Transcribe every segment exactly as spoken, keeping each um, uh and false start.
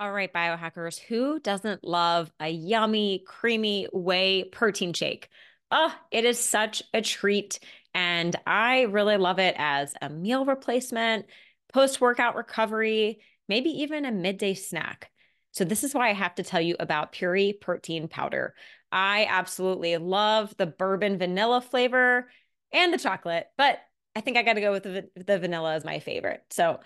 All right, biohackers, who doesn't love a yummy, creamy whey protein shake? Oh, it is such a treat. And I really love it as a meal replacement, post-workout recovery, maybe even a midday snack. So this is why I have to tell you about Puori protein powder. I absolutely love the bourbon vanilla flavor and the chocolate, but I think I got to go with the, the vanilla as my favorite. So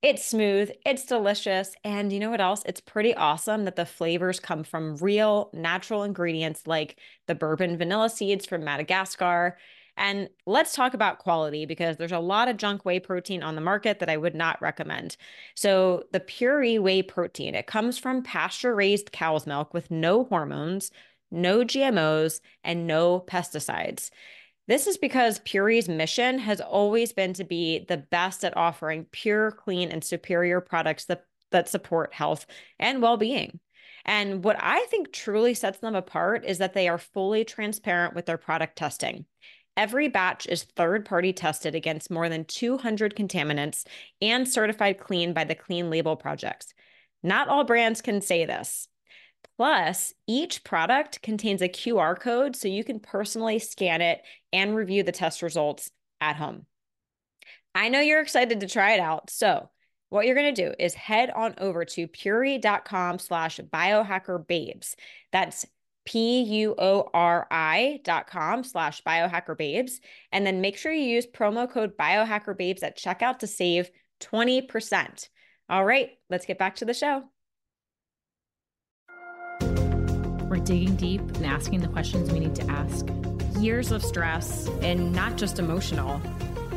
it's smooth, it's delicious, and you know what else? It's pretty awesome that the flavors come from real natural ingredients like the bourbon vanilla seeds from Madagascar. And let's talk about quality, because there's a lot of junk whey protein on the market that I would not recommend. So the Puori whey protein, it comes from pasture-raised cow's milk with no hormones, no G M Os, and no pesticides. This is because Puori's mission has always been to be the best at offering pure, clean, and superior products that, that support health and well-being. And what I think truly sets them apart is that they are fully transparent with their product testing. Every batch is third-party tested against more than two hundred contaminants and certified clean by the Clean Label Project. Not all brands can say this. Plus, each product contains a Q R code so you can personally scan it and review the test results at home. I know you're excited to try it out, so what you're going to do is head on over to Puori.com slash Biohacker Babes. That's P-U-O-R-I dot com slash Biohacker Babes. And then make sure you use promo code Biohacker Babes at checkout to save twenty percent. All right, let's get back to the show. We're digging deep and asking the questions we need to ask. Years of stress, and not just emotional.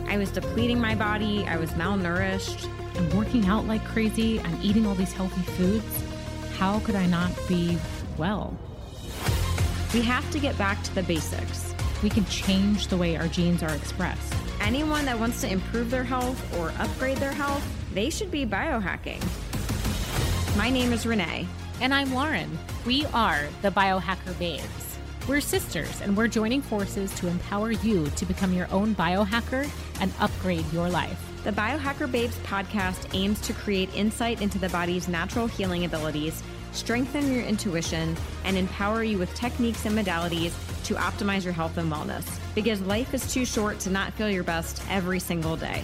I was depleting my body. I was malnourished. I'm working out like crazy. I'm eating all these healthy foods. How could I not be well? We have to get back to the basics. We can change the way our genes are expressed. Anyone that wants to improve their health or upgrade their health, they should be biohacking. My name is Renee. And I'm Lauren. We are the Biohacker Babes. We're sisters, and we're joining forces to empower you to become your own biohacker and upgrade your life. The Biohacker Babes podcast aims to create insight into the body's natural healing abilities, strengthen your intuition, and empower you with techniques and modalities to optimize your health and wellness. Because life is too short to not feel your best every single day.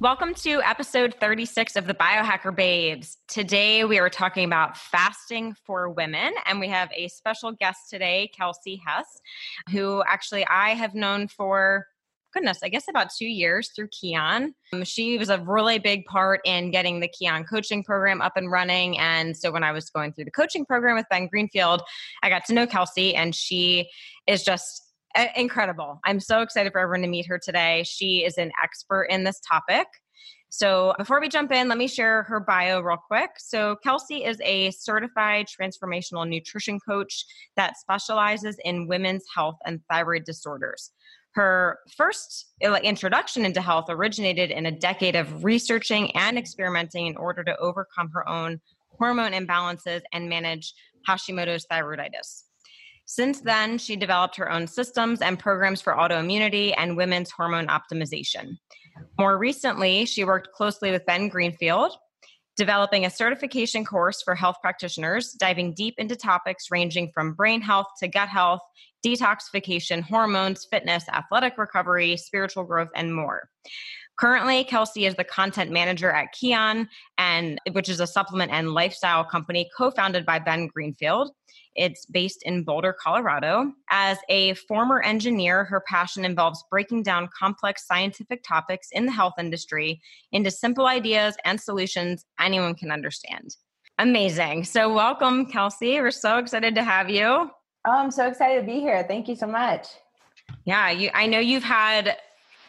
Welcome to episode thirty-six of the Biohacker Babes. Today we are talking about fasting for women, and we have a special guest today, Kelsey Hess, who actually I have known for, goodness, I guess about two years through Kion. Um, she was a really big part in getting the Kion coaching program up and running. And so when I was going through the coaching program with Ben Greenfield, I got to know Kelsey, and she is just incredible. I'm so excited for everyone to meet her today. She is an expert in this topic. So before we jump in, let me share her bio real quick. So Kelsey is a certified transformational nutrition coach that specializes in women's health and thyroid disorders. Her first introduction into health originated in a decade of researching and experimenting in order to overcome her own hormone imbalances and manage Hashimoto's thyroiditis. Since then, she developed her own systems and programs for autoimmunity and women's hormone optimization. More recently, she worked closely with Ben Greenfield, developing a certification course for health practitioners, diving deep into topics ranging from brain health to gut health, detoxification, hormones, fitness, athletic recovery, spiritual growth, and more. Currently, Kelsey is the content manager at Kion, and which is a supplement and lifestyle company co-founded by Ben Greenfield. It's based in Boulder, Colorado. As a former engineer, her passion involves breaking down complex scientific topics in the health industry into simple ideas and solutions anyone can understand. Amazing. So welcome, Kelsey. We're so excited to have you. Oh, I'm so excited to be here. Thank you so much. Yeah, you, I know you've had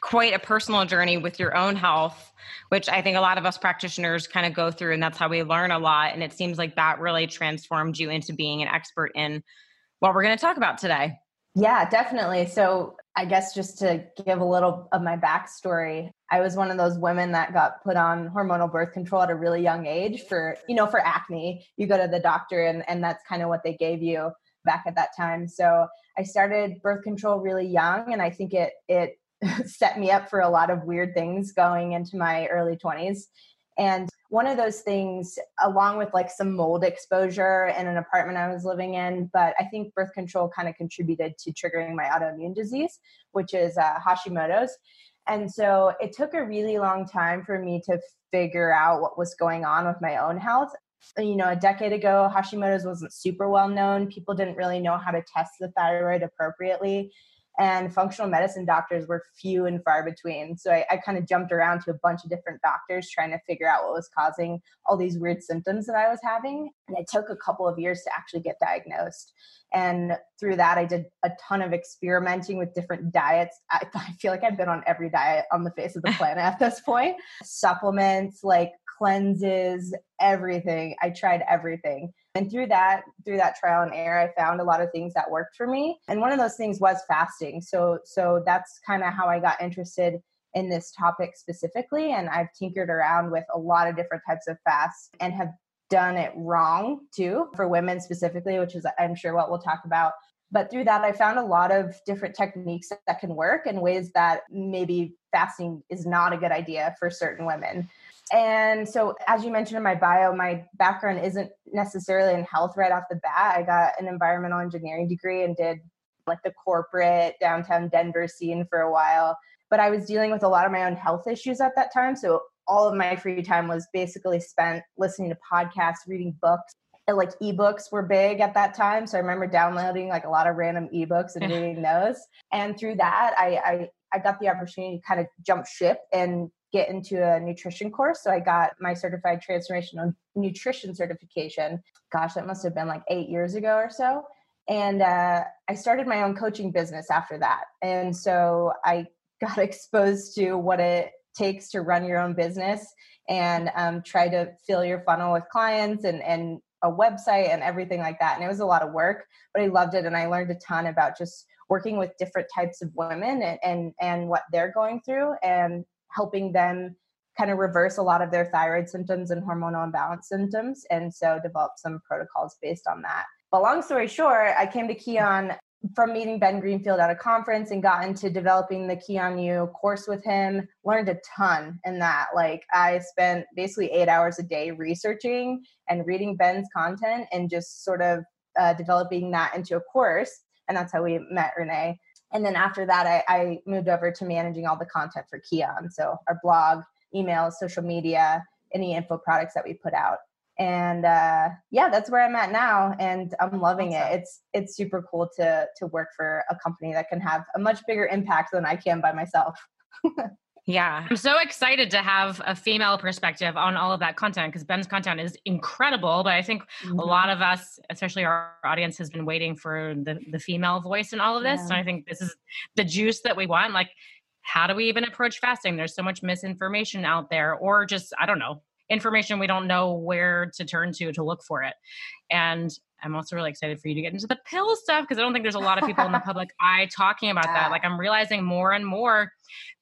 quite a personal journey with your own health, which I think a lot of us practitioners kind of go through, and that's how we learn a lot. And it seems like that really transformed you into being an expert in what we're going to talk about today. Yeah, definitely. So I guess just to give a little of my backstory, I was one of those women that got put on hormonal birth control at a really young age for, you know, for acne. You go to the doctor and, and that's kind of what they gave you back at that time. So I started birth control really young, and I think it it set me up for a lot of weird things going into my early twenties. And one of those things, along with like some mold exposure in an apartment I was living in, but I think birth control kind of contributed to triggering my autoimmune disease, which is uh, Hashimoto's. And so it took a really long time for me to figure out what was going on with my own health. You know, a decade ago, Hashimoto's wasn't super well known. People didn't really know how to test the thyroid appropriately. And functional medicine doctors were few and far between. So I, I kind of jumped around to a bunch of different doctors trying to figure out what was causing all these weird symptoms that I was having. And it took a couple of years to actually get diagnosed. And through that, I did a ton of experimenting with different diets. I, I feel like I've been on every diet on the face of the planet at this point. Supplements, like cleanses, everything. I tried everything. And through that, through that trial and error, I found a lot of things that worked for me. And one of those things was fasting. So, so that's kind of how I got interested in this topic specifically. And I've tinkered around with a lot of different types of fasts and have done it wrong too, for women specifically, which is, I'm sure, what we'll talk about. But through that, I found a lot of different techniques that can work in ways that maybe fasting is not a good idea for certain women. And so, as you mentioned in my bio, my background isn't necessarily in health right off the bat. I got an environmental engineering degree and did like the corporate downtown Denver scene for a while. But I was dealing with a lot of my own health issues at that time. So all of my free time was basically spent listening to podcasts, reading books. And like ebooks were big at that time. So I remember downloading like a lot of random ebooks and reading those. And through that, I, I, I got the opportunity to kind of jump ship and get into a nutrition course. So I got my certified transformational nutrition certification. Gosh, that must have been like eight years ago or so. And uh, I started my own coaching business after that. And so I got exposed to what it takes to run your own business and um, try to fill your funnel with clients and, and a website and everything like that. And it was a lot of work, but I loved it. And I learned a ton about just working with different types of women and and, and what they're going through and helping them kind of reverse a lot of their thyroid symptoms and hormonal imbalance symptoms. And so develop some protocols based on that. But long story short, I came to Kion from meeting Ben Greenfield at a conference and got into developing the Kion U course with him, learned a ton in that. Like I spent basically eight hours a day researching and reading Ben's content and just sort of uh, developing that into a course. And that's how we met Renee. And then after that, I, I moved over to managing all the content for Kion. So our blog, emails, social media, any info products that we put out. And uh, yeah, that's where I'm at now. And I'm loving awesome. it. It's it's super cool to to work for a company that can have a much bigger impact than I can by myself. Yeah. I'm so excited to have a female perspective on all of that content because Ben's content is incredible. But I think mm-hmm. a lot of us, especially our audience, has been waiting for the, the female voice in all of this. Yeah. And I think this is the juice that we want. Like, how do we even approach fasting? There's so much misinformation out there or just, I don't know, information we don't know where to turn to, to look for it. And I'm also really excited for you to get into the pill stuff because I don't think there's a lot of people in the public eye talking about yeah. that. Like I'm realizing more and more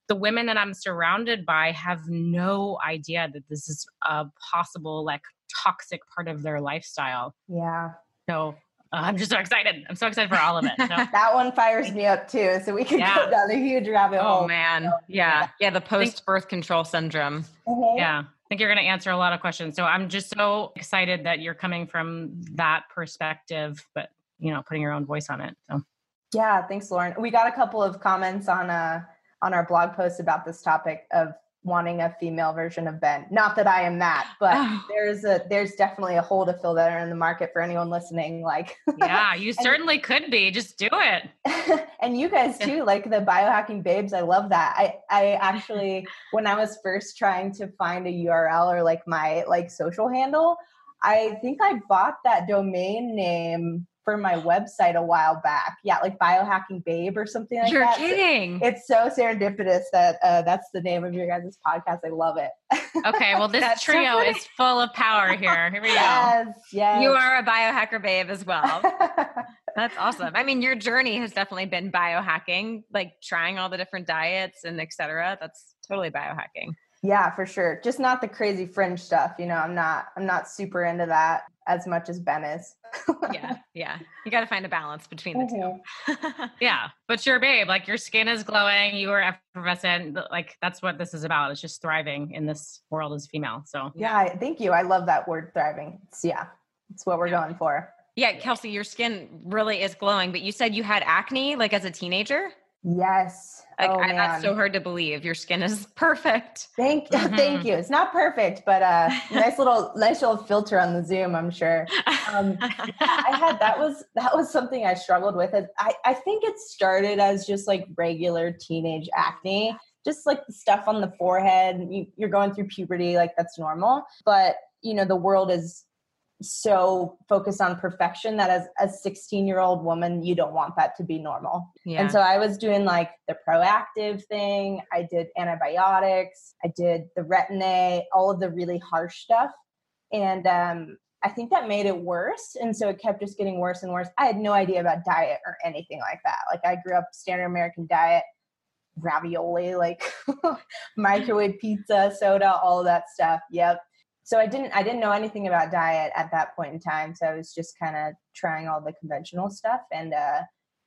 the women that I'm surrounded by have no idea that this is a possible like toxic part of their lifestyle. Yeah. So uh, I'm just so excited. I'm so excited for all of it. So. That one fires me up too. So we could yeah. go down a huge rabbit oh, hole. Oh man. Yeah. Yeah. The post birth control syndrome. Mm-hmm. Yeah. I think you're going to answer a lot of questions. So I'm just so excited that you're coming from that perspective, but you know, putting your own voice on it. So yeah, thanks, Lauren. We got a couple of comments on uh on our blog post about this topic of wanting a female version of Ben. Not that I am that, but oh. there's a there's definitely a hole to fill there in the market for anyone listening. Like yeah, you and, certainly could be. Just do it. And you guys too, like the Biohacking Babes. I love that. I I actually when I was first trying to find a U R L or like my like social handle, I think I bought that domain name for my website a while back. Yeah. Like Biohacking Babe or something like You're that. You're kidding. So it's so serendipitous that uh, that's the name of your guys' podcast. I love it. Okay. Well, this trio so is full of power here. Here we yes, go. Yes. You are a biohacker babe as well. That's awesome. I mean, your journey has definitely been biohacking, like trying all the different diets and et cetera. That's totally biohacking. Yeah, for sure. Just not the crazy fringe stuff. You know, I'm not, I'm not super into that as much as Ben is. Yeah. Yeah. You got to find a balance between the mm-hmm. two. Yeah. But you're a babe, like your skin is glowing. You are effervescent. Like that's what this is about. It's just thriving in this world as female. So yeah. I, thank you. I love that word thriving. It's, yeah. It's what we're yeah. going for. Yeah. Kelsey, your skin really is glowing, but you said you had acne like as a teenager. Yes. Like, oh, I, that's so hard to believe. Your skin is perfect. Thank you. Mm-hmm. Thank you. It's not perfect, but uh nice little, nice little filter on the Zoom, I'm sure. Um, I had, that was, that was something I struggled with. I, I think it started as just like regular teenage acne, just like the stuff on the forehead. You, you're going through puberty. Like that's normal, but you know, the world is so focused on perfection that as a sixteen year old woman, you don't want that to be normal. Yeah. And so I was doing like the proactive thing. I did antibiotics. I did the Retin-A, all of the really harsh stuff. And, um, I think that made it worse. And so it kept just getting worse and worse. I had no idea about diet or anything like that. Like I grew up standard American diet, ravioli, like microwave pizza, soda, all of that stuff. Yep. So I didn't, I didn't know anything about diet at that point in time. So I was just kind of trying all the conventional stuff and, uh,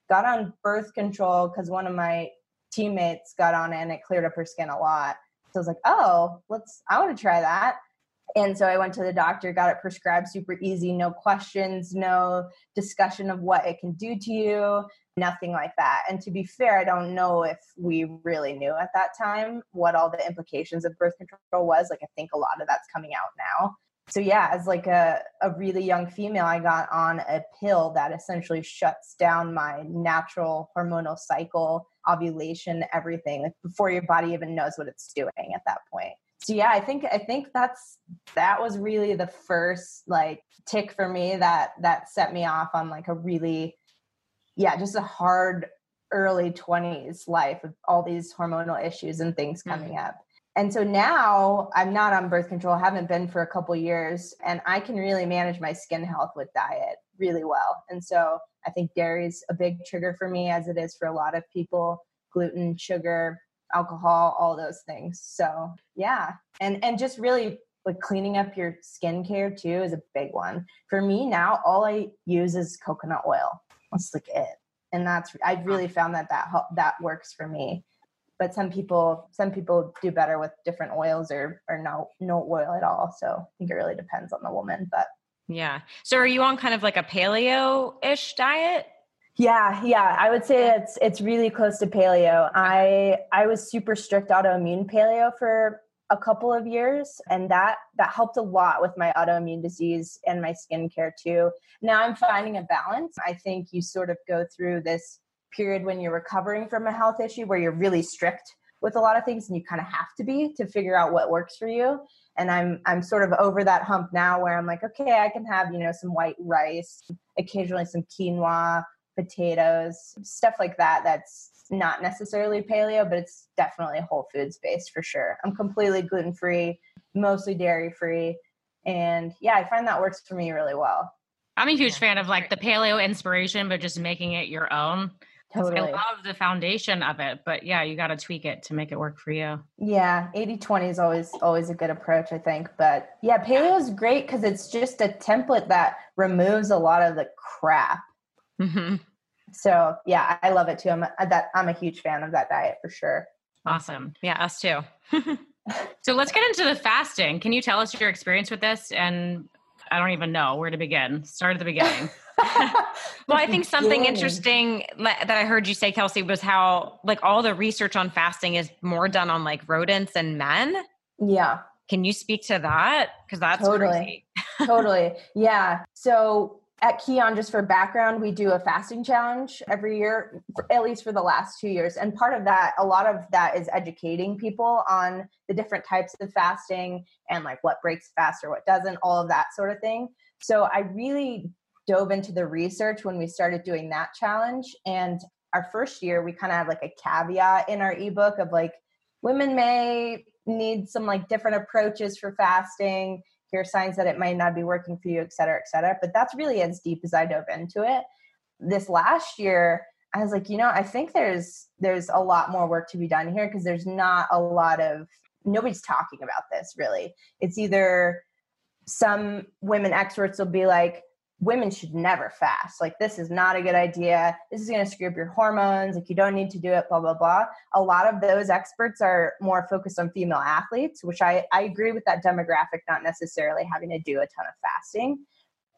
got on birth control because one of my teammates got on it and it cleared up her skin a lot. So I was like, oh, let's, I want to try that. And so I went to the doctor, got it prescribed super easy, no questions, no discussion of what it can do to you, nothing like that. And to be fair, I don't know if we really knew at that time what all the implications of birth control was. Like, I think a lot of that's coming out now. So yeah, as like a, a really young female, I got on a pill that essentially shuts down my natural hormonal cycle, ovulation, everything, like before your body even knows what it's doing at that point. So yeah, I think, I think that's, that was really the first like tick for me that, that set me off on like a really, yeah, just a hard early twenties life of all these hormonal issues and things coming mm-hmm. up. And so now I'm not on birth control. I haven't been for a couple of years and I can really manage my skin health with diet really well. And so I think dairy is a big trigger for me as it is for a lot of people, gluten, sugar, alcohol, all those things. So yeah. And, and just really like cleaning up your skincare too is a big one for me. Now, all I use is coconut oil. That's like it. And that's, I've really found that that, that works for me, but some people, some people do better with different oils or, or no, no oil at all. So I think it really depends on the woman, but yeah. So are you on kind of like a paleo-ish diet? Yeah. Yeah. I would say it's, it's really close to paleo. I, I was super strict autoimmune paleo for a couple of years. And that, that helped a lot with my autoimmune disease and my skincare too. Now I'm finding a balance. I think you sort of go through this period when you're recovering from a health issue where you're really strict with a lot of things and you kind of have to be to figure out what works for you. And I'm, I'm sort of over that hump now where I'm like, okay, I can have, you know, some white rice, occasionally some quinoa, potatoes, stuff like that. That's not necessarily paleo, but it's definitely whole foods based for sure. I'm completely gluten-free, mostly dairy-free. And yeah, I find that works for me really well. I'm a huge yeah. fan of like the paleo inspiration, but just making it your own. Totally. I love the foundation of it, but yeah, you got to tweak it to make it work for you. Yeah. eighty twenty is always, always a good approach, I think. But yeah, paleo is great because it's just a template that removes a lot of the crap. Mm-hmm. So yeah, I love it too. I'm a, that I'm a huge fan of that diet for sure. Awesome. Yeah, us too. So let's get into the fasting. Can you tell us your experience with this? And I don't even know where to begin. Start at the beginning. Well, I think something interesting that I heard you say, Kelsey, was how like all the research on fasting is more done on like rodents and men. Yeah. Can you speak to that? Because that's totally crazy. Totally. Yeah. So at Kion, just for background, we do a fasting challenge every year, at least for the last two years. And part of that, a lot of that is educating people on the different types of fasting and like what breaks fast or what doesn't, all of that sort of thing. So I really dove into the research when we started doing that challenge. And our first year, we kind of had like a caveat in our ebook of like, women may need some like different approaches for fasting. Here are signs that it might not be working for you, et cetera, et cetera. But that's really as deep as I dove into it. this last year, I was like, you know, I think there's there's a lot more work to be done here, because there's not a lot of, nobody's talking about this really. It's either some women experts will be like, women should never fast. Like, this is not a good idea. This is going to screw up your hormones. Like, you don't need to do it, blah, blah, blah. A lot of those experts are more focused on female athletes, which I, I agree with that demographic, not necessarily having to do a ton of fasting.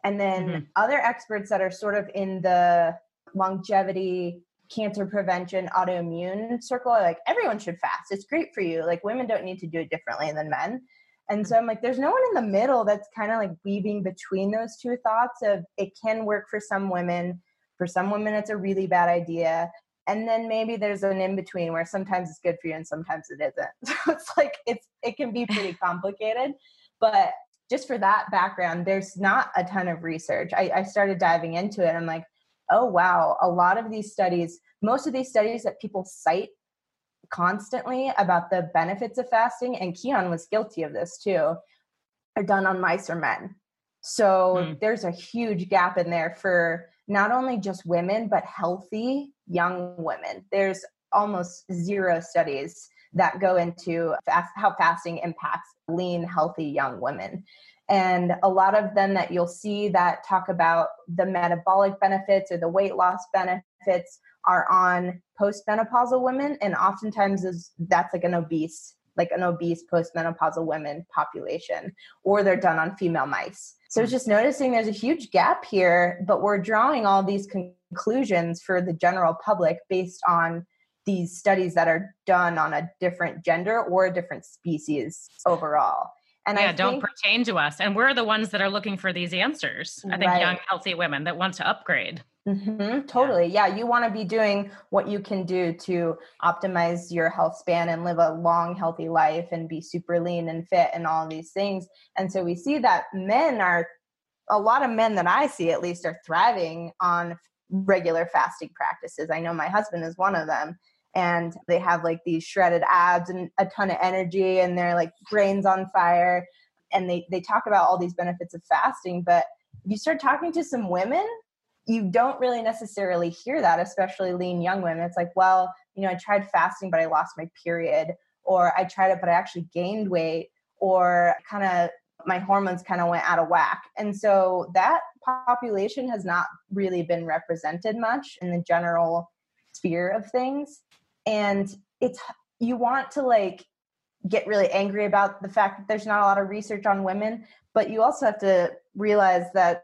And then mm-hmm. other experts that are sort of in the longevity, cancer prevention, autoimmune circle are like, everyone should fast. It's great for you. Like, women don't need to do it differently than men. And so I'm like, there's no one in the middle that's kind of like weaving between those two thoughts of it can work for some women, for some women it's a really bad idea. And then maybe there's an in-between where sometimes it's good for you and sometimes it isn't. So it's like, it's it can be pretty complicated. But just for that background, there's not a ton of research. I, I started diving into it. I'm like, oh, wow, a lot of these studies, most of these studies that people cite constantly about the benefits of fasting, and Kion was guilty of this too, are done on mice or men. So mm. there's a huge gap in there for not only just women, but healthy young women. There's almost zero studies that go into fast, how fasting impacts lean, healthy young women. And a lot of them that you'll see that talk about the metabolic benefits or the weight loss benefits are on postmenopausal women. And oftentimes is, that's like an obese, like an obese postmenopausal women population, or they're done on female mice. So it's just noticing there's a huge gap here, but we're drawing all these conclusions for the general public based on these studies that are done on a different gender or a different species overall. And yeah, I don't think, pertain to us. And we're the ones that are looking for these answers. I think right. young, healthy women that want to upgrade. Mm-hmm, totally. Yeah. yeah. You want to be doing what you can do to optimize your health span and live a long, healthy life and be super lean and fit and all these things. And so we see that men are, a lot of men that I see at least are thriving on regular fasting practices. I know my husband is one of them. And they have like these shredded abs and a ton of energy, and they're like brains on fire. And they, they talk about all these benefits of fasting, but if you start talking to some women, you don't really necessarily hear that, especially lean young women. It's like, well, you know, I tried fasting, but I lost my period, or I tried it, but I actually gained weight, or kind of my hormones kind of went out of whack. And so that population has not really been represented much in the general sphere of things. And it's, you want to like get really angry about the fact that there's not a lot of research on women, but you also have to realize that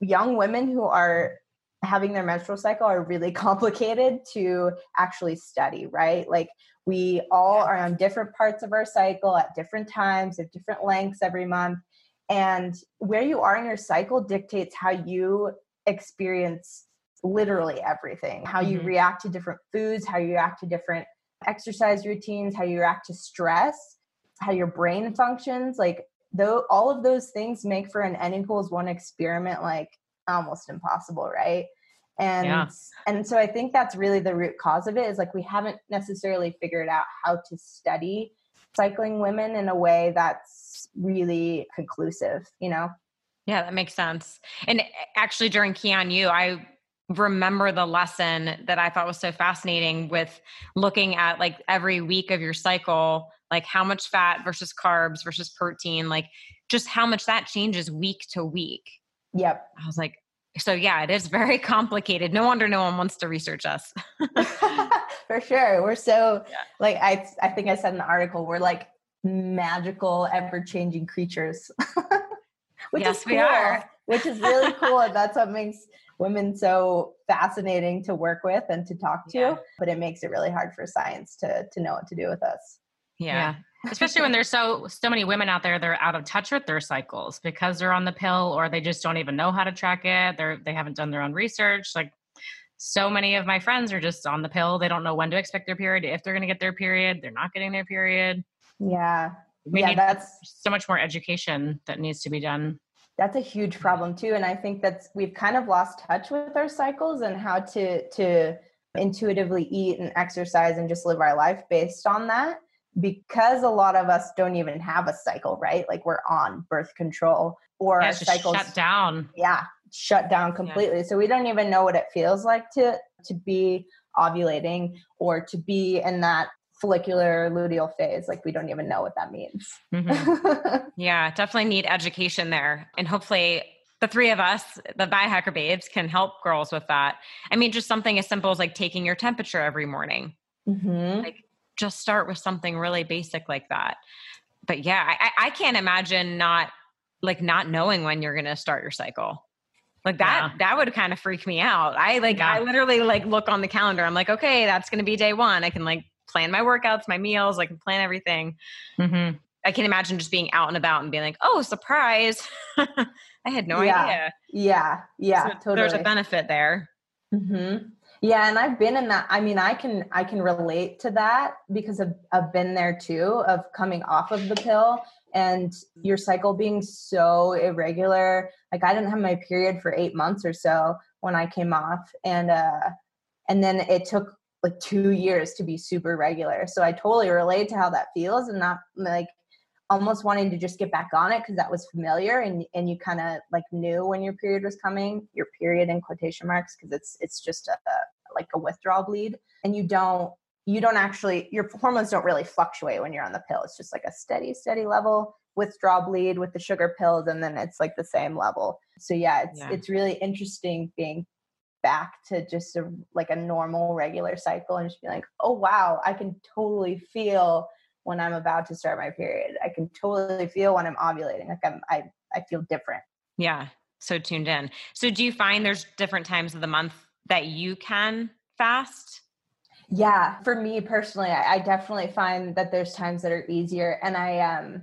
young women who are having their menstrual cycle are really complicated to actually study, right? Like we all are on different parts of our cycle at different times, at different lengths every month. And where you are in your cycle dictates how you experience literally everything, how you mm-hmm. react to different foods, how you react to different exercise routines, how you react to stress, how your brain functions. Like though, all of those things make for an N equals one experiment, like almost impossible. Right. And, yeah. and so I think that's really the root cause of it is like, we haven't necessarily figured out how to study cycling women in a way that's really conclusive, you know? Yeah, that makes sense. And actually during Kion U, I remember the lesson that I thought was so fascinating with looking at like every week of your cycle, like how much fat versus carbs versus protein, like just how much that changes week to week. Yep. I was like, so yeah, it is very complicated. No wonder no one wants to research us. For sure. We're so yeah. like, I, I think I said in the article, we're like magical, ever-changing creatures, which yes, is cool, we are. Which is really cool. And that's what makes women so fascinating to work with and to talk to, yeah. but it makes it really hard for science to to know what to do with us. Yeah. yeah. Especially when there's so, so many women out there, they're out of touch with their cycles because they're on the pill or they just don't even know how to track it. They're, they haven't done their own research. Like so many of my friends are just on the pill. They don't know when to expect their period, if they're going to get their period, they're not getting their period. Yeah. We yeah. That's so much more education that needs to be done. That's a huge problem too. And I think that's, we've kind of lost touch with our cycles and how to, to intuitively eat and exercise and just live our life based on that. Because a lot of us don't even have a cycle, right? Like we're on birth control or yeah, our cycles shut down. Yeah. shut down completely. Yeah. So we don't even know what it feels like to to be ovulating or to be in that follicular luteal phase. Like, we don't even know what that means. Mm-hmm. Yeah, definitely need education there. And hopefully the three of us, the Biohacker Babes, can help girls with that. I mean, just something as simple as like taking your temperature every morning. Mm-hmm. Like, just start with something really basic like that. But yeah, I, I can't imagine not like not knowing when you're going to start your cycle. Like that, yeah. that would kind of freak me out. I like, yeah. I literally like look on the calendar. I'm like, okay, that's going to be day one. I can like plan my workouts, my meals. I can plan everything. Mm-hmm. I can imagine just being out and about and being like, oh, surprise. I had no yeah. idea. Yeah. Yeah. So totally. There's a benefit there. Mm-hmm. Yeah. And I've been in that. I mean, I can, I can relate to that because I've, I've been there too, of coming off of the pill and your cycle being so irregular. Like, I didn't have my period for eight months or so when I came off. And, uh, and then it took like two years to be super regular. So I totally relate to how that feels, and not like almost wanting to just get back on it, 'cause that was familiar. And, and you kind of like knew when your period was coming, your period in quotation marks, 'cause it's, it's just a, like a withdrawal bleed. And you don't, you don't actually, your hormones don't really fluctuate when you're on the pill. It's just like a steady, steady level withdrawal bleed with the sugar pills. And then it's like the same level. So yeah, it's, yeah. it's really interesting being back to just a, like a normal regular cycle, and just be like, oh wow, I can totally feel when I'm about to start my period. I can totally feel when I'm ovulating. Like I'm, I, I feel different. Yeah. So tuned in. So do you find there's different times of the month that you can fast? Yeah. For me personally, I, I definitely find that there's times that are easier. And I, um,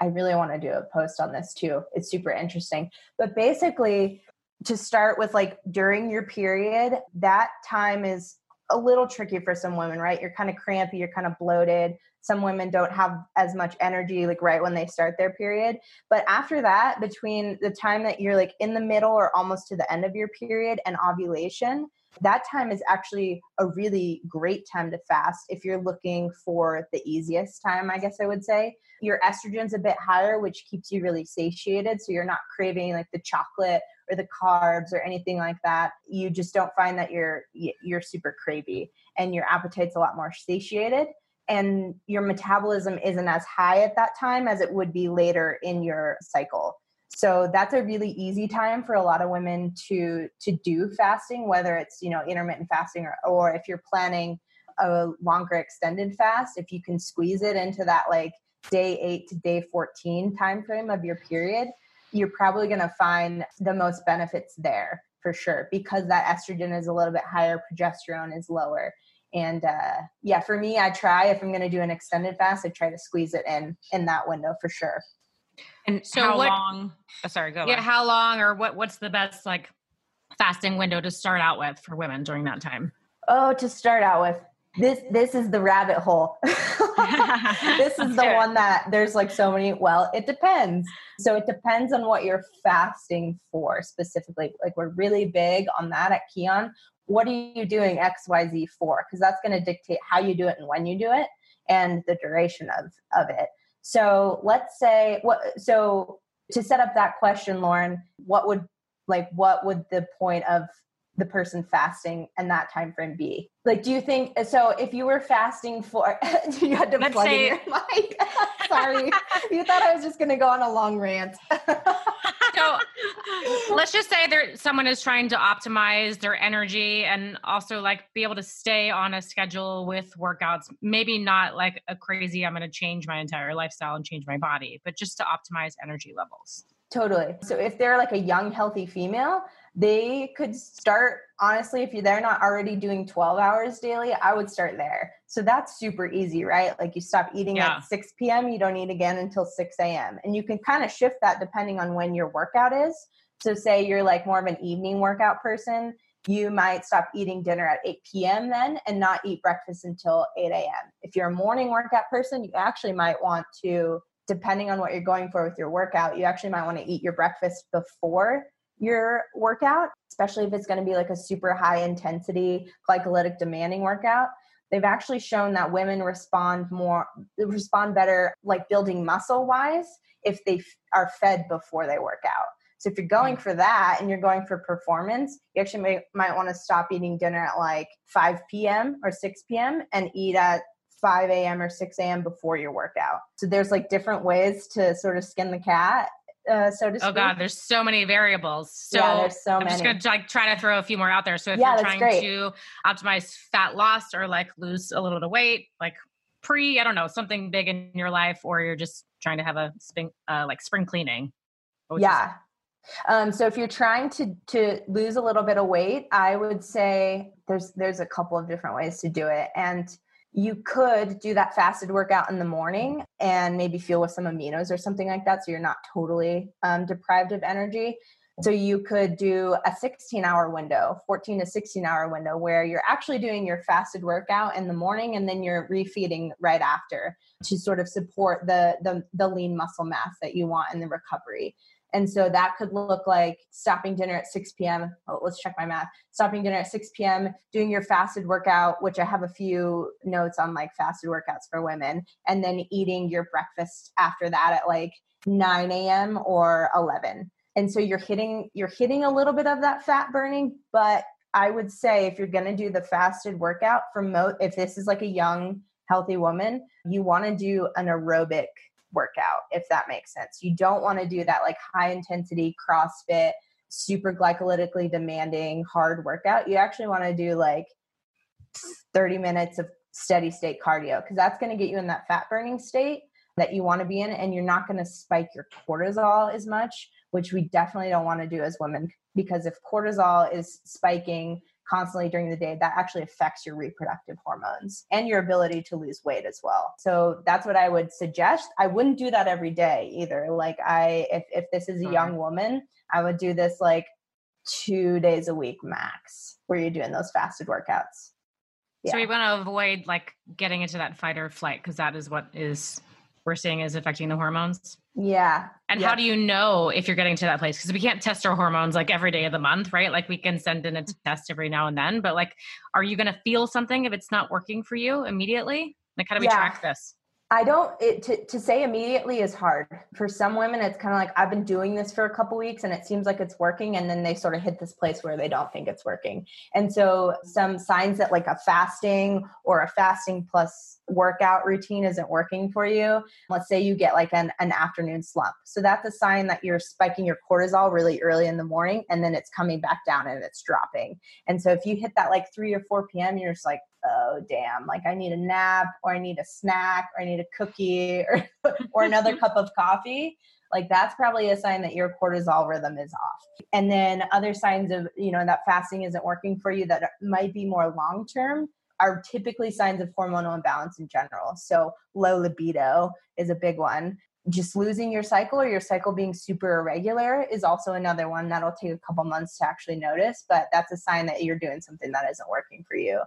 I really want to do a post on this too. It's super interesting, but basically to start with, like during your period, that time is a little tricky for some women, right? You're kind of crampy, you're kind of bloated. Some women don't have as much energy, like right when they start their period. But after that, between the time that you're like in the middle or almost to the end of your period and ovulation, that time is actually a really great time to fast if you're looking for the easiest time, I guess I would say. Your estrogen's a bit higher, which keeps you really satiated. So you're not craving like the chocolate or the carbs or anything like that. You just don't find that you're you're super cravey, and your appetite's a lot more satiated, and your metabolism isn't as high at that time as it would be later in your cycle. So that's a really easy time for a lot of women to to do fasting, whether it's, you know, intermittent fasting or, or if you're planning a longer extended fast, if you can squeeze it into that like day eight to day fourteen timeframe of your period, you're probably going to find the most benefits there for sure, because that estrogen is a little bit higher, progesterone is lower. And uh, yeah, for me, I try, if I'm going to do an extended fast, I try to squeeze it in, in that window for sure. And so how what, long, oh, sorry, go Yeah, on. How long or what? what's the best like fasting window to start out with for women during that time? Oh, to start out with, this, this is the rabbit hole. This is the one that there's like so many, well, it depends. So it depends on what you're fasting for specifically. Like, we're really big on that at Kion. What are you doing X Y Z for? 'Cause that's going to dictate how you do it and when you do it and the duration of, of it. So let's say what, so to set up that question, Lauren, what would like, what would the point of the person fasting and that time frame be? Like, do you think, so if you were fasting for, you had to let's plug say, in your mic. Sorry. You thought I was just going to go on a long rant. So let's just say there, someone is trying to optimize their energy and also like be able to stay on a schedule with workouts, maybe not like a crazy, I'm going to change my entire lifestyle and change my body, but just to optimize energy levels. Totally. So if they're like a young, healthy female, they could start, honestly, if they're not already doing twelve hours daily, I would start there. So that's super easy, right? Like, you stop eating yeah. at six p.m., you don't eat again until six a.m. And you can kind of shift that depending on when your workout is. So say you're like more of an evening workout person, you might stop eating dinner at eight p.m. then and not eat breakfast until eight a.m. If you're a morning workout person, you actually might want to, depending on what you're going for with your workout, you actually might want to eat your breakfast before your workout, especially if it's going to be like a super high intensity, glycolytic demanding workout. They've actually shown that women respond more, respond better, like building muscle wise, if they f- are fed before they work out. So if you're going for that and you're going for performance, you actually may, might want to stop eating dinner at like five p.m. or six p.m. and eat at five a.m. or six a.m. before your workout. So there's like different ways to sort of skin the cat, uh, so to speak. Oh God, there's so many variables. So yeah, there's so I'm many. just going to like try to throw a few more out there. So if yeah, you're trying great. to optimize fat loss or like lose a little bit of weight, like pre, I don't know, something big in your life, or you're just trying to have a spring, uh, like spring cleaning. Yeah. Um, so if you're trying to, to lose a little bit of weight, I would say there's, there's a couple of different ways to do it. And you could do that fasted workout in the morning and maybe fuel with some aminos or something like that. So you're not totally um, deprived of energy. So you could do a sixteen hour window, fourteen to sixteen hour window, where you're actually doing your fasted workout in the morning and then you're refeeding right after to sort of support the, the, the lean muscle mass that you want in the recovery. And so that could look like stopping dinner at six p.m. Oh, let's check my math. Stopping dinner at six p.m., doing your fasted workout, which I have a few notes on like fasted workouts for women, and then eating your breakfast after that at like nine a.m. or eleven. And so you're hitting, you're hitting a little bit of that fat burning, but I would say if you're going to do the fasted workout for mo- if this is like a young, healthy woman, you want to do an aerobic workout, if that makes sense. You don't want to do that like high intensity CrossFit, super glycolytically demanding, hard workout. You actually want to do like thirty minutes of steady state cardio, because that's going to get you in that fat burning state that you want to be in. And you're not going to spike your cortisol as much, which we definitely don't want to do as women, because if cortisol is spiking constantly during the day, that actually affects your reproductive hormones and your ability to lose weight as well. So that's what I would suggest. I wouldn't do that every day either. Like I, if, if this is a young woman, I would do this like two days a week max where you're doing those fasted workouts. Yeah. So we want to avoid like getting into that fight or flight, because that is what is we're seeing is affecting the hormones. Yeah. And yep. How do you know if you're getting to that place? Because we can't test our hormones like every day of the month, right? Like we can send in a test every now and then, but like, are you going to feel something if it's not working for you immediately? Like how do we yeah. track this? I don't, it, to, to say immediately is hard. For some women, it's kind of like, I've been doing this for a couple of weeks and it seems like it's working. And then they sort of hit this place where they don't think it's working. And so some signs that like a fasting or a fasting plus workout routine isn't working for you. Let's say you get like an, an afternoon slump. So that's a sign that you're spiking your cortisol really early in the morning and then it's coming back down and it's dropping. And so if you hit that like three or four p.m., you're just like, oh damn, like I need a nap or I need a snack or I need a cookie or, or another cup of coffee. Like that's probably a sign that your cortisol rhythm is off. And then other signs of, you know, that fasting isn't working for you that might be more long-term are typically signs of hormonal imbalance in general. So low libido is a big one. Just losing your cycle or your cycle being super irregular is also another one that'll take a couple months to actually notice, but that's a sign that you're doing something that isn't working for you.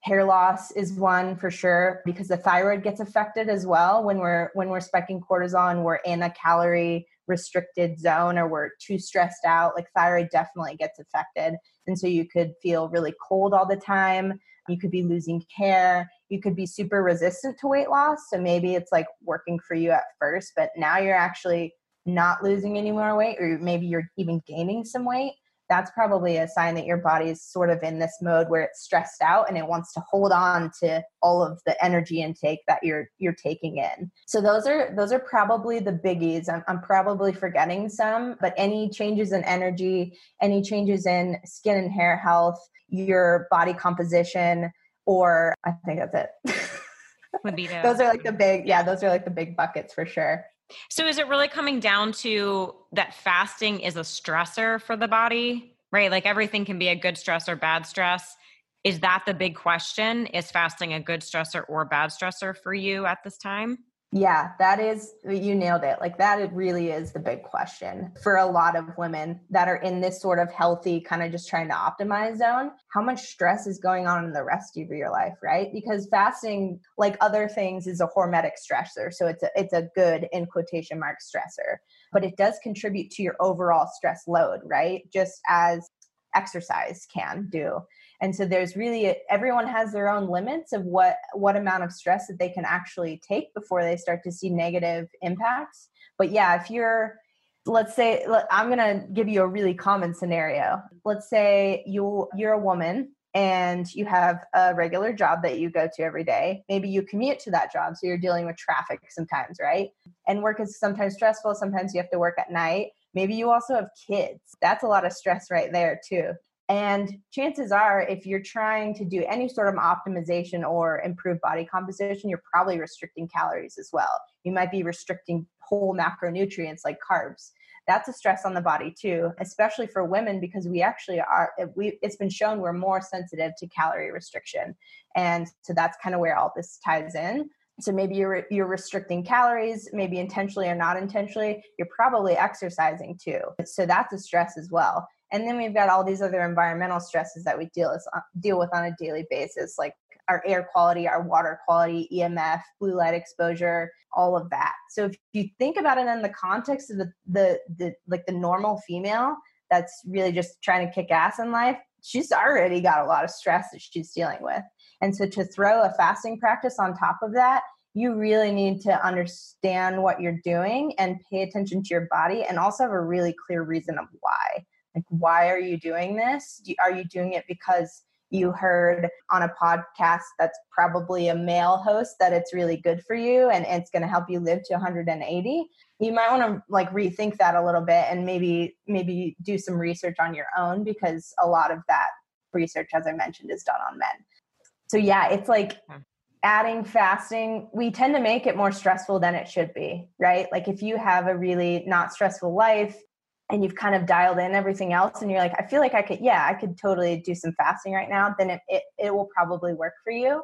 Hair loss is one for sure, because the thyroid gets affected as well when we're when we're spiking cortisol and we're in a calorie restricted zone or we're too stressed out. Like thyroid definitely gets affected. And so you could feel really cold all the time. You could be losing hair. You could be super resistant to weight loss. So maybe it's like working for you at first, but now you're actually not losing any more weight, or maybe you're even gaining some weight. That's probably a sign that your body is sort of in this mode where it's stressed out and it wants to hold on to all of the energy intake that you're, you're taking in. So those are, those are probably the biggies. I'm, I'm probably forgetting some, but any changes in energy, any changes in skin and hair health, your body composition, or I think that's it. Those are like the big, yeah, those are like the big buckets for sure. So is it really coming down to that fasting is a stressor for the body, right? Like everything can be a good stress or bad stress. Is that the big question? Is fasting a good stressor or bad stressor for you at this time? Yeah, that is, you nailed it. Like that, it really is the big question for a lot of women that are in this sort of healthy kind of just trying to optimize zone. How much stress is going on in the rest of your life, right? Because fasting, like other things, is a hormetic stressor. So it's a, it's a good, in quotation mark, stressor, but it does contribute to your overall stress load, right? Just as exercise can do. And so there's really, a, everyone has their own limits of what, what amount of stress that they can actually take before they start to see negative impacts. But yeah, if you're, let's say, I'm going to give you a really common scenario. Let's say you, you're a woman and you have a regular job that you go to every day. Maybe you commute to that job. So you're dealing with traffic sometimes, right? And work is sometimes stressful. Sometimes you have to work at night. Maybe you also have kids. That's a lot of stress right there too. And chances are, if you're trying to do any sort of optimization or improve body composition, you're probably restricting calories as well. You might be restricting whole macronutrients like carbs. That's a stress on the body too, especially for women, because we actually are, we, it's been shown we're more sensitive to calorie restriction. And so that's kind of where all this ties in. So maybe you're, you're restricting calories, maybe intentionally or not intentionally. You're probably exercising too. So that's a stress as well. And then we've got all these other environmental stresses that we deal with, deal with on a daily basis, like our air quality, our water quality, E M F, blue light exposure, all of that. So if you think about it in the context of the, the, the like the normal female that's really just trying to kick ass in life, she's already got a lot of stress that she's dealing with. And so to throw a fasting practice on top of that, you really need to understand what you're doing and pay attention to your body, and also have a really clear reason of why. Like, why are you doing this? Are you doing it because you heard on a podcast that's probably a male host that it's really good for you and it's going to help you live to one hundred eighty? You might want to like rethink that a little bit and maybe maybe do some research on your own, because a lot of that research, as I mentioned, is done on men. So yeah, it's like adding fasting, we tend to make it more stressful than it should be, right? Like if you have a really not stressful life, and you've kind of dialed in everything else, and you're like, I feel like I could, yeah, I could totally do some fasting right now, then it, it, it will probably work for you.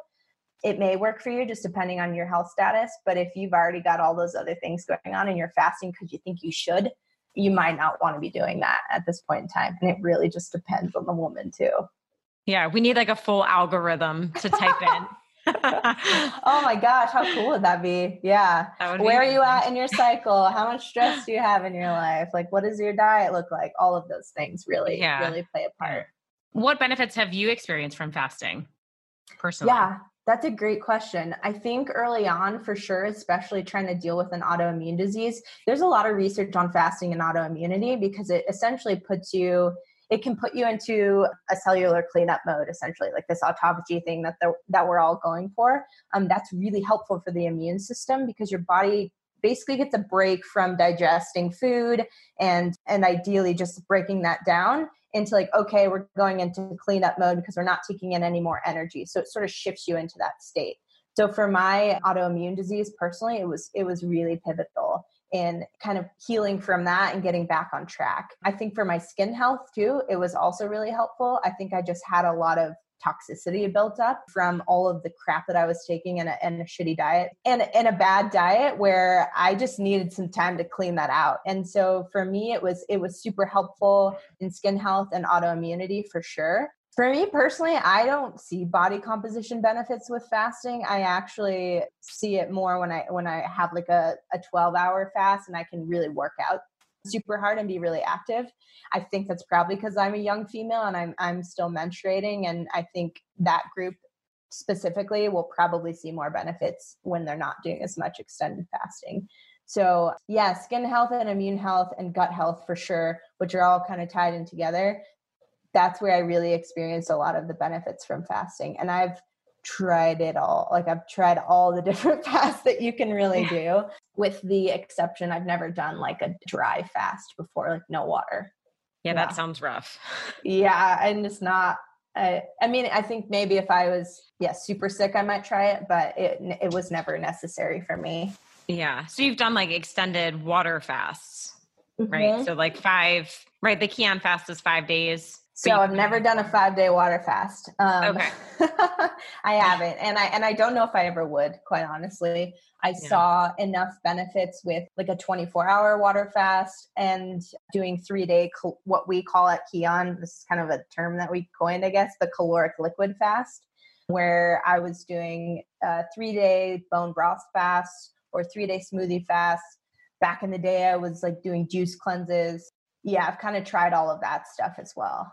It may work for you just depending on your health status. But if you've already got all those other things going on and you're fasting because you think you should, you might not want to be doing that at this point in time. And it really just depends on the woman too. Yeah. We need like a full algorithm to type in. Oh my gosh, how cool would that be? Yeah. That Where be are you at in your cycle? How much stress do you have in your life? Like, what does your diet look like? All of those things really, yeah. really play a part. What benefits have you experienced from fasting personally? Yeah, that's a great question. I think early on for sure, especially trying to deal with an autoimmune disease, there's a lot of research on fasting and autoimmunity, because it essentially puts you it can put you into a cellular cleanup mode, essentially, like this autophagy thing that the, that we're all going for. Um, that's really helpful for the immune system, because your body basically gets a break from digesting food and and ideally just breaking that down into like, okay, we're going into cleanup mode because we're not taking in any more energy. So it sort of shifts you into that state. So for my autoimmune disease personally, it was it was really pivotal in kind of healing from that and getting back on track. I think for my skin health too, it was also really helpful. I think I just had a lot of toxicity built up from all of the crap that I was taking, and a, and a shitty diet and, and a bad diet where I just needed some time to clean that out. And so for me, it was, it was super helpful in skin health and autoimmunity for sure. For me personally, I don't see body composition benefits with fasting. I actually see it more when I when I have like a, a twelve hour fast and I can really work out super hard and be really active. I think that's probably because I'm a young female and I'm I'm still menstruating. And I think that group specifically will probably see more benefits when they're not doing as much extended fasting. So yeah, skin health and immune health and gut health for sure, which are all kind of tied in together. That's where I really experienced a lot of the benefits from fasting. And I've tried it all. Like I've tried all the different fasts that you can really do, with the exception I've never done like a dry fast before, like no water. Yeah, yeah. That sounds rough. Yeah. And it's not, I, I mean, I think maybe if I was, yeah, super sick, I might try it, but it it was never necessary for me. Yeah. So you've done like extended water fasts, right? Mm-hmm. So like five, right? The Kion fast is five days. So I've never done a five-day water fast. Um, okay. I haven't. And I and I don't know if I ever would, quite honestly. I yeah. saw enough benefits with like a twenty-four hour water fast and doing three-day, what we call at Kion, this is kind of a term that we coined, I guess, the caloric liquid fast, where I was doing a three-day bone broth fast or three-day smoothie fast. Back in the day, I was like doing juice cleanses. Yeah, I've kind of tried all of that stuff as well.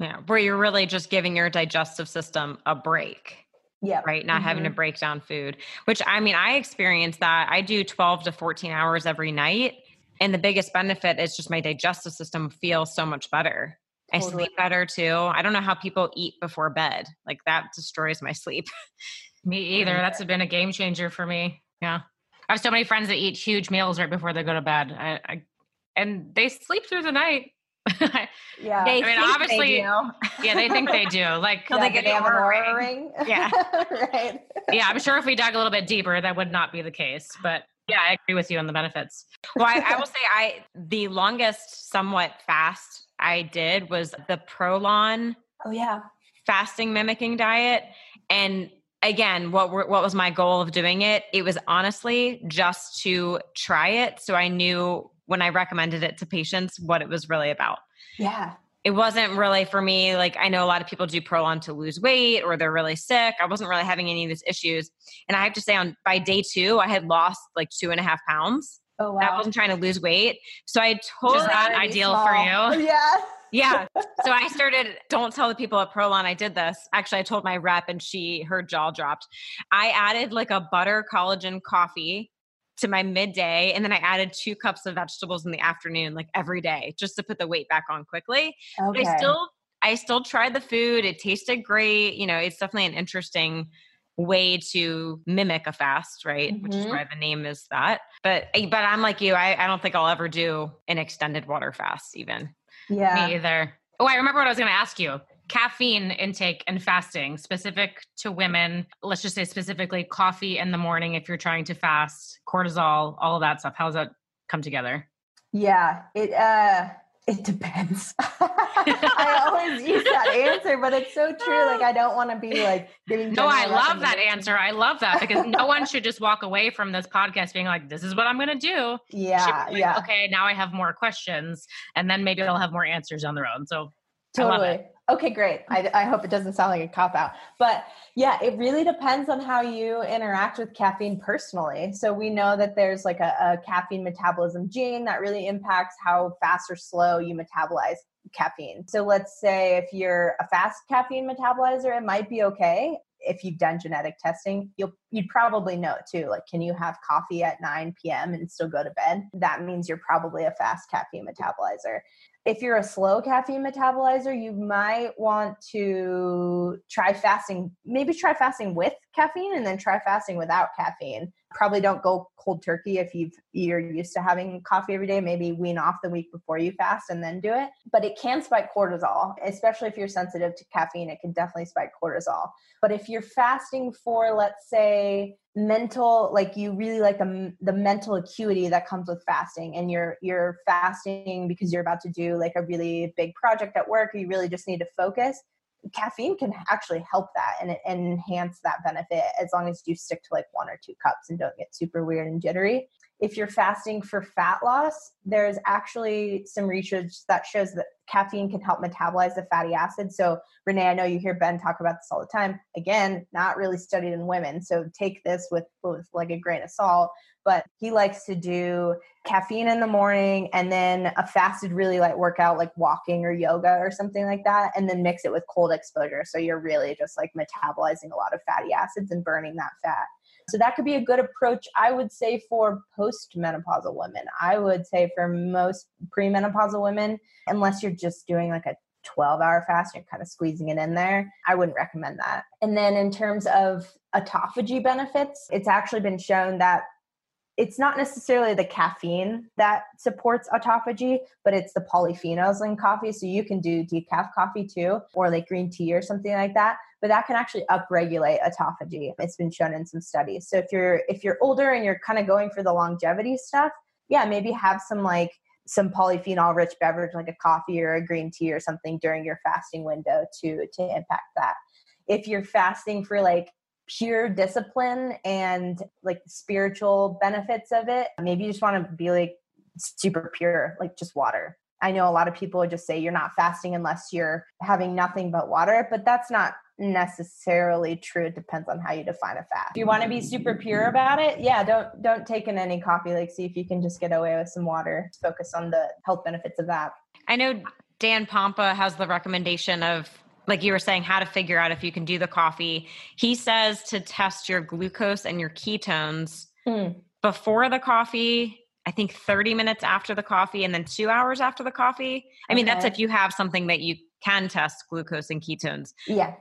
Yeah. Where you're really just giving your digestive system a break. Yeah. Right. Not mm-hmm. having to break down food, which I mean, I experience that. I do twelve to fourteen hours every night. And the biggest benefit is just my digestive system feels so much better. Totally. I sleep better too. I don't know how people eat before bed. Like that destroys my sleep. Me either. That's been a game changer for me. Yeah. I have so many friends that eat huge meals right before they go to bed. I, I and they sleep through the night. Yeah. They I mean, obviously, they yeah, they think they do. Like, till yeah, they get an aura ring. ring. Yeah. Right. Yeah. I'm sure if we dug a little bit deeper, that would not be the case, but yeah, I agree with you on the benefits. Well, I, I will say I, the longest somewhat fast I did was the Prolon. Oh yeah. Fasting mimicking diet. And again, what were, what was my goal of doing it? It was honestly just to try it. So I knew when I recommended it to patients, what it was really about. Yeah. It wasn't really for me. Like I know a lot of people do Prolon to lose weight or they're really sick. I wasn't really having any of these issues. And I have to say on by day two, I had lost like two and a half pounds. Oh, wow. I wasn't trying to lose weight. So I totally not ideal small. for you. Yeah. Yeah. So I started, don't tell the people at Prolon I did this. Actually, I told my rep and she, her jaw dropped. I added like a butter collagen coffee to my midday. And then I added two cups of vegetables in the afternoon, like every day, just to put the weight back on quickly. Okay. But I still, I still tried the food. It tasted great. You know, it's definitely an interesting way to mimic a fast, right? Mm-hmm. Which is why the name is that. But, but I'm like you, I, I don't think I'll ever do an extended water fast even. Yeah. Me either. Oh, I remember what I was going to ask you. Caffeine intake and fasting specific to women. Let's just say specifically coffee in the morning. If you're trying to fast, cortisol, all of that stuff. How does that come together? Yeah, it, uh, it depends. I always use that answer, but it's so true. Like, I don't want to be like getting. No, I love that answer. I love that because no one should just walk away from this podcast being like, this is what I'm going to do. Yeah. Like, yeah. Okay. Now I have more questions and then maybe I'll have more answers on their own. So totally. I love it. Okay, great. I, I hope it doesn't sound like a cop out, but yeah, it really depends on how you interact with caffeine personally. So we know that there's like a, a caffeine metabolism gene that really impacts how fast or slow you metabolize caffeine. So let's say if you're a fast caffeine metabolizer, it might be okay. If you've done genetic testing, you'll, you'd probably know too. Like, can you have coffee at nine p.m. and still go to bed? That means you're probably a fast caffeine metabolizer. If you're a slow caffeine metabolizer, you might want to try fasting, maybe try fasting with caffeine and then try fasting without caffeine. Probably don't go cold turkey if you've, you're used to having coffee every day, maybe wean off the week before you fast and then do it. But it can spike cortisol, especially if you're sensitive to caffeine, it can definitely spike cortisol. But if you're fasting for, let's say, mental, like you really like the, the mental acuity that comes with fasting and you're, you're fasting because you're about to do like a really big project at work, or you really just need to focus, caffeine can actually help that and, and enhance that benefit as long as you stick to like one or two cups and don't get super weird and jittery. If you're fasting for fat loss, there's actually some research that shows that caffeine can help metabolize the fatty acid. So Renee, I know you hear Ben talk about this all the time. Again, not really studied in women. So take this with, with like a grain of salt, but he likes to do caffeine in the morning and then a fasted really light workout, like walking or yoga or something like that, and then mix it with cold exposure. So you're really just like metabolizing a lot of fatty acids and burning that fat. So that could be a good approach, I would say, for postmenopausal women. I would say for most premenopausal women, unless you're just doing like a twelve hour fast, you're kind of squeezing it in there, I wouldn't recommend that. And then in terms of autophagy benefits, it's actually been shown that it's not necessarily the caffeine that supports autophagy, but it's the polyphenols in coffee. So you can do decaf coffee too, or like green tea or something like that. But that can actually upregulate autophagy. It's been shown in some studies. So if you're if you're older and you're kind of going for the longevity stuff, yeah, maybe have some like some polyphenol rich beverage like a coffee or a green tea or something during your fasting window to to impact that. If you're fasting for like pure discipline and like the spiritual benefits of it, maybe you just want to be like super pure, like just water. I know a lot of people just say you're not fasting unless you're having nothing but water, but that's not necessarily true. It depends on how you define a fast. If you want to be super pure about it, yeah, don't don't take in any coffee. Like, see if you can just get away with some water. Focus on the health benefits of that. I know Dan Pompa has the recommendation of, like you were saying, how to figure out if you can do the coffee. He says to test your glucose and your ketones mm. before the coffee. I think thirty minutes after the coffee and then two hours after the coffee. I mean, okay. that's if you have something that you can test glucose and ketones. Yeah.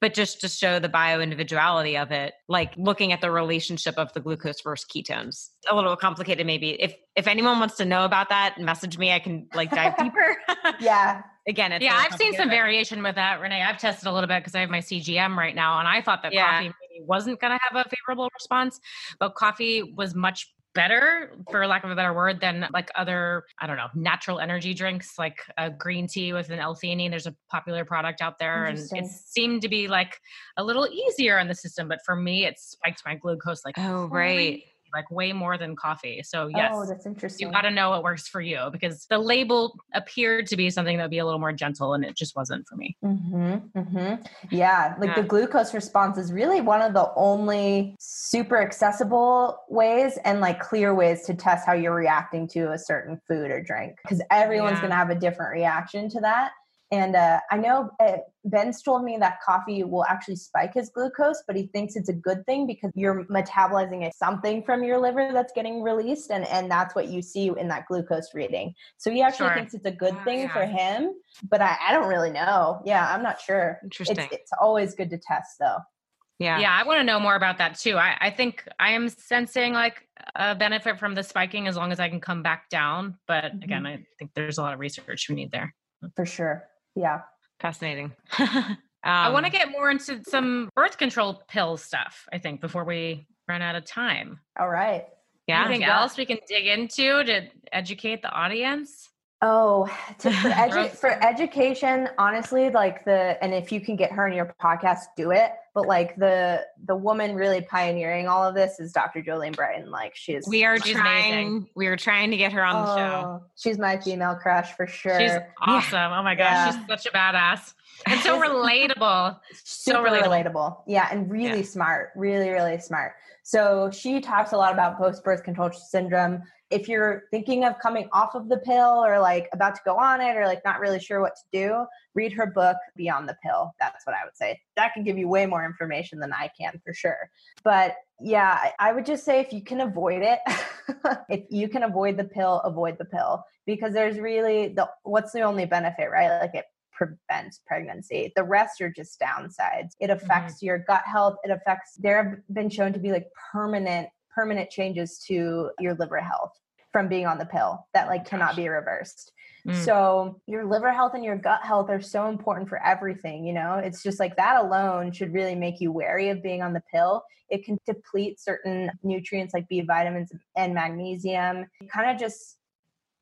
But just to show the bio-individuality of it, like looking at the relationship of the glucose versus ketones. A little complicated maybe. If if anyone wants to know about that, message me. I can like dive deeper. yeah. Again, it's yeah, I've seen some variation with that, Renee. I've tested a little bit because I have my C G M right now, and I thought that yeah. coffee maybe wasn't going to have a favorable response, but coffee was much better, for lack of a better word, than like other, I don't know, natural energy drinks, like a green tea with an L-theanine. There's a popular product out there, and it seemed to be like a little easier on the system. But for me, it spiked my glucose like oh right. like way more than coffee. So yes, oh, that's interesting. You got to know what works for you, because the label appeared to be something that would be a little more gentle, and it just wasn't for me. Mm-hmm, mm-hmm. Yeah. Like yeah. the glucose response is really one of the only super accessible ways and like clear ways to test how you're reacting to a certain food or drink, because everyone's yeah. going to have a different reaction to that. And uh, I know uh, Ben's told me that coffee will actually spike his glucose, but he thinks it's a good thing because you're metabolizing something from your liver that's getting released. And, and that's what you see in that glucose reading. So he actually sure. thinks it's a good yeah, thing yeah. for him, but I, I don't really know. Yeah, I'm not sure. Interesting. It's, it's always good to test though. Yeah. Yeah. I want to know more about that too. I, I think I am sensing like a benefit from the spiking as long as I can come back down. But mm-hmm. again, I think there's a lot of research we need there. For sure. Yeah. Fascinating. um, I want to get more into some birth control pill stuff, I think, before we run out of time. All right. Yeah. Anything yeah. else we can dig into to educate the audience? Oh, to, for, edu- for education, honestly, like the, and if you can get her in your podcast, do it. But like the, the woman really pioneering all of this is Doctor Jolene Brighten. Like she's, we are she's trying, amazing. we are trying to get her on oh, the show. She's my female crush for sure. She's awesome. Yeah. Oh my gosh. Yeah. She's such a badass. And so relatable. Super so relatable. relatable. Yeah. And really yeah. smart, really, really smart. So she talks a lot about post-birth control syndrome. If you're thinking of coming off of the pill or like about to go on it or like not really sure what to do, read her book, Beyond the Pill. That's what I would say. That can give you way more information than I can for sure. But yeah, I would just say if you can avoid it, if you can avoid the pill, avoid the pill, because there's really the, what's the only benefit, right? Like it prevents pregnancy. The rest are just downsides. It affects mm-hmm. your gut health. It affects, there have been shown to be like permanent permanent changes to your liver health from being on the pill that like cannot be reversed. Mm. So your liver health and your gut health are so important for everything. You know, it's just like that alone should really make you wary of being on the pill. It can deplete certain nutrients like B vitamins and magnesium. It kind of just,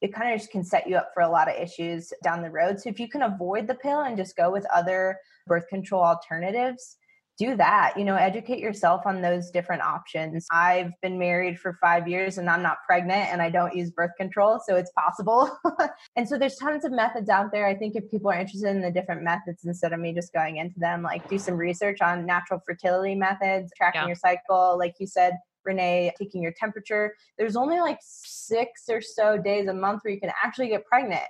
it kind of just can set you up for a lot of issues down the road. So if you can avoid the pill and just go with other birth control alternatives, do that, you know, educate yourself on those different options. I've been married for five years and I'm not pregnant and I don't use birth control. So it's possible. And so there's tons of methods out there. I think if people are interested in the different methods, instead of me just going into them, like do some research on natural fertility methods, tracking yeah. your cycle, like you said, Renee, taking your temperature. There's only like six or so days a month where you can actually get pregnant.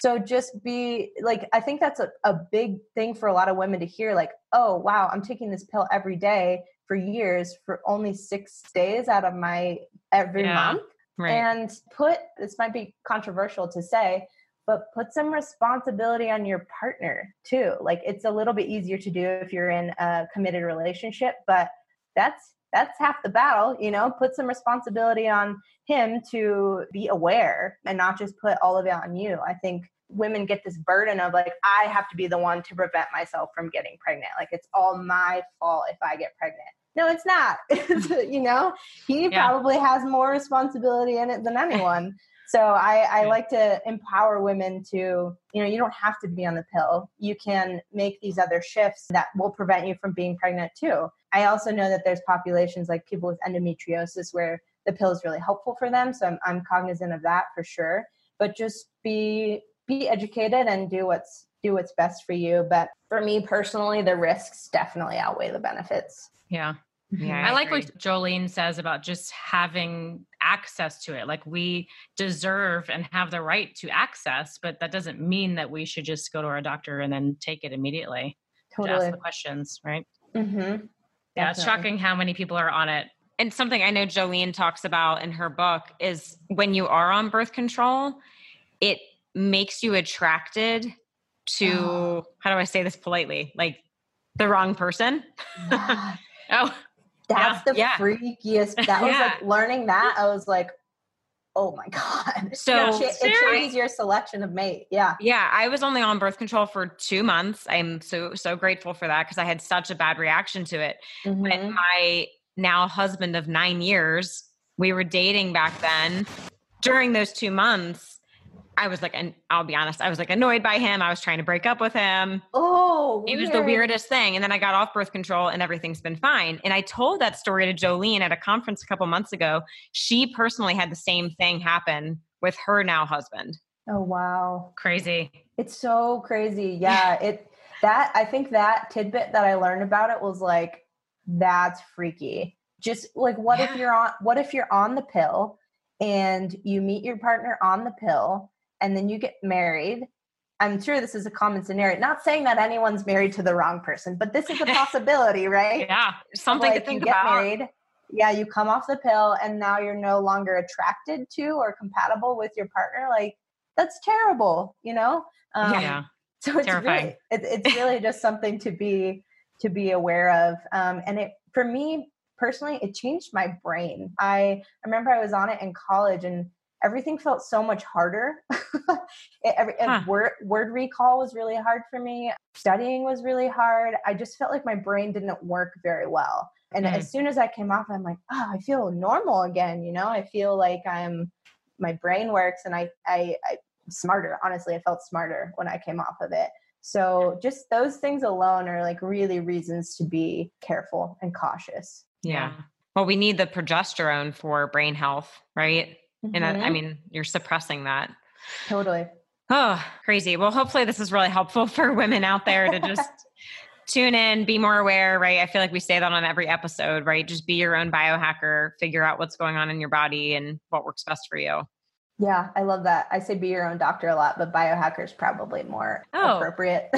So just be like, I think that's a, a big thing for a lot of women to hear, like, oh, wow, I'm taking this pill every day for years for only six days out of my every yeah, month. Right. And put, this might be controversial to say, but put some responsibility on your partner too. Like it's a little bit easier to do if you're in a committed relationship, but that's that's half the battle, you know, put some responsibility on him to be aware and not just put all of it on you. I think women get this burden of like, I have to be the one to prevent myself from getting pregnant. Like it's all my fault if I get pregnant. No, it's not. You know, he yeah. probably has more responsibility in it than anyone. So I, I like to empower women to, you know, you don't have to be on the pill. You can make these other shifts that will prevent you from being pregnant too. I also know that there's populations like people with endometriosis where the pill is really helpful for them. So I'm, I'm cognizant of that for sure, but just be, be educated and do what's, do what's best for you. But for me personally, the risks definitely outweigh the benefits. Yeah. Yeah, I, I like what Jolene says about just having access to it. Like we deserve and have the right to access, but that doesn't mean that we should just go to our doctor and then take it immediately totally. To ask the questions, right? Mm-hmm. Yeah, it's shocking how many people are on it and something I know Jolene talks about in her book is when you are on birth control, it makes you attracted to, oh. how do I say this politely? Like the wrong person. Yeah. oh, that's yeah, the yeah. freakiest. That was yeah. like learning that. I was like, oh my God. So it, it changes your selection of mate. Yeah. Yeah. I was only on birth control for two months. I'm so, so grateful for that, 'cause I had such a bad reaction to it. Mm-hmm. When my now husband of nine years, we were dating back then. During those two months, I was like, and I'll be honest, I was like annoyed by him. I was trying to break up with him. Oh, it weird. was the weirdest thing. And then I got off birth control and everything's been fine. And I told that story to Jolene at a conference a couple months ago. She personally had the same thing happen with her now husband. Oh, wow. Crazy. It's so crazy. Yeah. it, that, I think that tidbit that I learned about it was like, that's freaky. Just like, what yeah. if you're on, what if you're on the pill and you meet your partner on the pill and then you get married? I'm sure this is a common scenario. Not saying that anyone's married to the wrong person, but this is a possibility, right? Yeah. Something like, to think you about. Get married, yeah. You come off the pill and now you're no longer attracted to or compatible with your partner. Like, that's terrible, you know? Um, yeah. So it's Terrifying. really, it, it's really just something to be, to be aware of. Um, and it, for me personally, it changed my brain. I, I remember I was on it in college and everything felt so much harder. it, every, huh. word, word recall was really hard for me. Studying was really hard. I just felt like my brain didn't work very well. And mm. as soon as I came off, I'm like, oh, I feel normal again. You know, I feel like I'm, my brain works and I, I, I smarter. Honestly, I felt smarter when I came off of it. So just those things alone are like really reasons to be careful and cautious. Yeah. Well, we need the progesterone for brain health, right? Mm-hmm. And I, I mean, you're suppressing that. Totally. Oh, crazy. Well, hopefully this is really helpful for women out there to just tune in, be more aware, right? I feel like we say that on every episode, right? Just be your own biohacker, figure out what's going on in your body and what works best for you. Yeah, I love that. I say be your own doctor a lot, but biohacker is probably more oh. appropriate.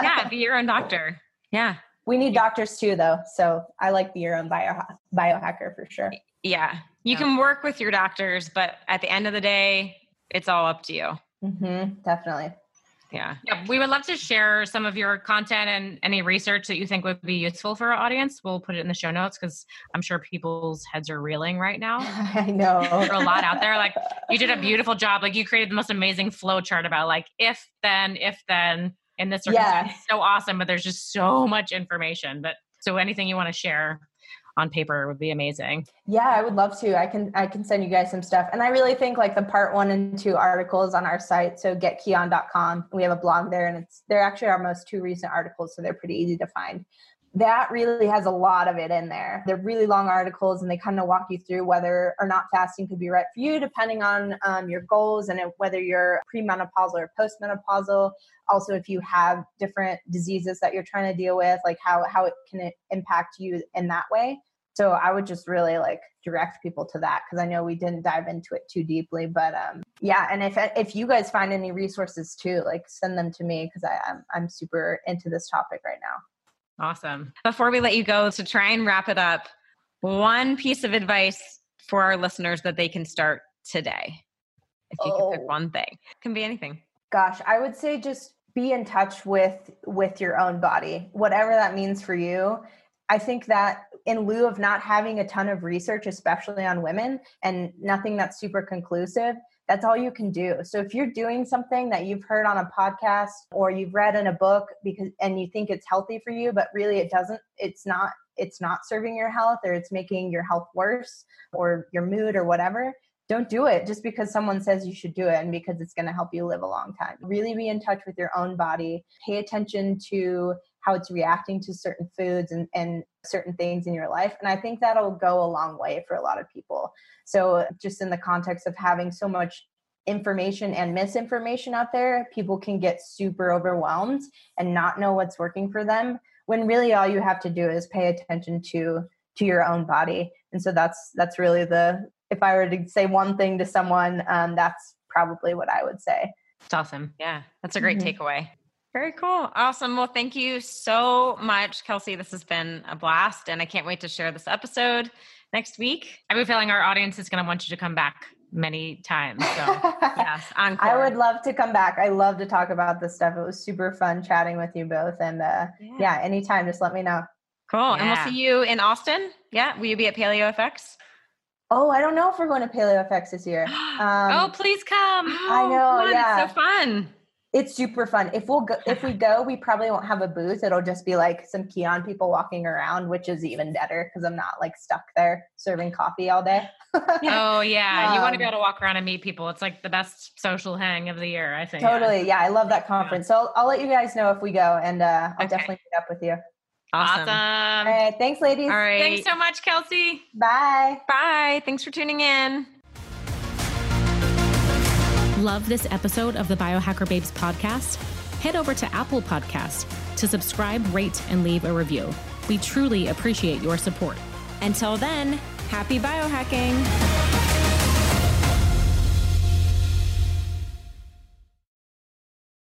Yeah, be your own doctor. Yeah. We need doctors too, though. So I like be your own bio, biohacker for sure. Yeah. You yeah. can work with your doctors, but at the end of the day, it's all up to you. Mm-hmm, definitely. Yeah. Yeah. We would love to share some of your content and any research that you think would be useful for our audience. We'll put it in the show notes because I'm sure people's heads are reeling right now. I know. There's a lot out there. Like, you did a beautiful job. Like, you created the most amazing flow chart about like if, then, if, then, and this sort yeah. of so awesome, but there's just so much information. But so anything you want to share on paper would be amazing. Yeah, I would love to. I can, I can send you guys some stuff. And I really think like the part one and two articles on our site. So get kion dot com. We have a blog there and it's, they're actually our most two recent articles. So they're pretty easy to find. That really has a lot of it in there. They're really long articles and they kind of walk you through whether or not fasting could be right for you, depending on um, your goals and whether you're premenopausal or postmenopausal. Also, if you have different diseases that you're trying to deal with, like how, how it can impact you in that way. So I would just really like direct people to that because I know we didn't dive into it too deeply, but um, yeah. And if if you guys find any resources too, like send them to me because I'm, I'm super into this topic right now. Awesome. Before we let you go, to try and wrap it up, one piece of advice for our listeners that they can start today. If you oh. could pick one thing, it can be anything. Gosh, I would say just be in touch with, with your own body, whatever that means for you. I think that in lieu of not having a ton of research, especially on women and nothing that's super conclusive, that's all you can do. So if you're doing something that you've heard on a podcast or you've read in a book because, and you think it's healthy for you, but really it doesn't, it's not, it's not serving your health or it's making your health worse or your mood or whatever, don't do it just because someone says you should do it and because it's going to help you live a long time. Really be in touch with your own body, pay attention to how it's reacting to certain foods and, and certain things in your life. And I think that'll go a long way for a lot of people. So just in the context of having so much information and misinformation out there, people can get super overwhelmed and not know what's working for them when really all you have to do is pay attention to, to your own body. And so that's, that's really the, if I were to say one thing to someone, um, that's probably what I would say. That's awesome. Yeah. That's a great mm-hmm. takeaway. Very cool. Awesome. Well, thank you so much, Kelsey. This has been a blast, and I can't wait to share this episode next week. I have a feeling our audience is going to want you to come back many times. So yes, encore. I would love to come back. I love to talk about this stuff. It was super fun chatting with you both. And uh, yeah. yeah, anytime, just let me know. Cool. Yeah. And we'll see you in Austin. Yeah. Will you be at Paleo F X? Oh, I don't know if we're going to Paleo F X this year. Um, oh, please come. Oh, I know. Fun. Yeah. It's so fun. It's super fun. If we'll go, if we go, we probably won't have a booth. It'll just be like some Kion people walking around, which is even better because I'm not like stuck there serving coffee all day. Oh yeah. Um, you want to be able to walk around and meet people. It's like the best social hang of the year, I think. Totally. Yeah. I love that conference. So I'll, I'll let you guys know if we go, and uh, I'll okay. definitely meet up with you. Awesome. awesome. All right. Thanks, ladies. All right. Thanks so much, Kelsey. Bye. Bye. Thanks for tuning in. Love this episode of the Biohacker Babes podcast? Head over to Apple Podcasts to subscribe, rate, and leave a review. We truly appreciate your support. Until then, happy biohacking.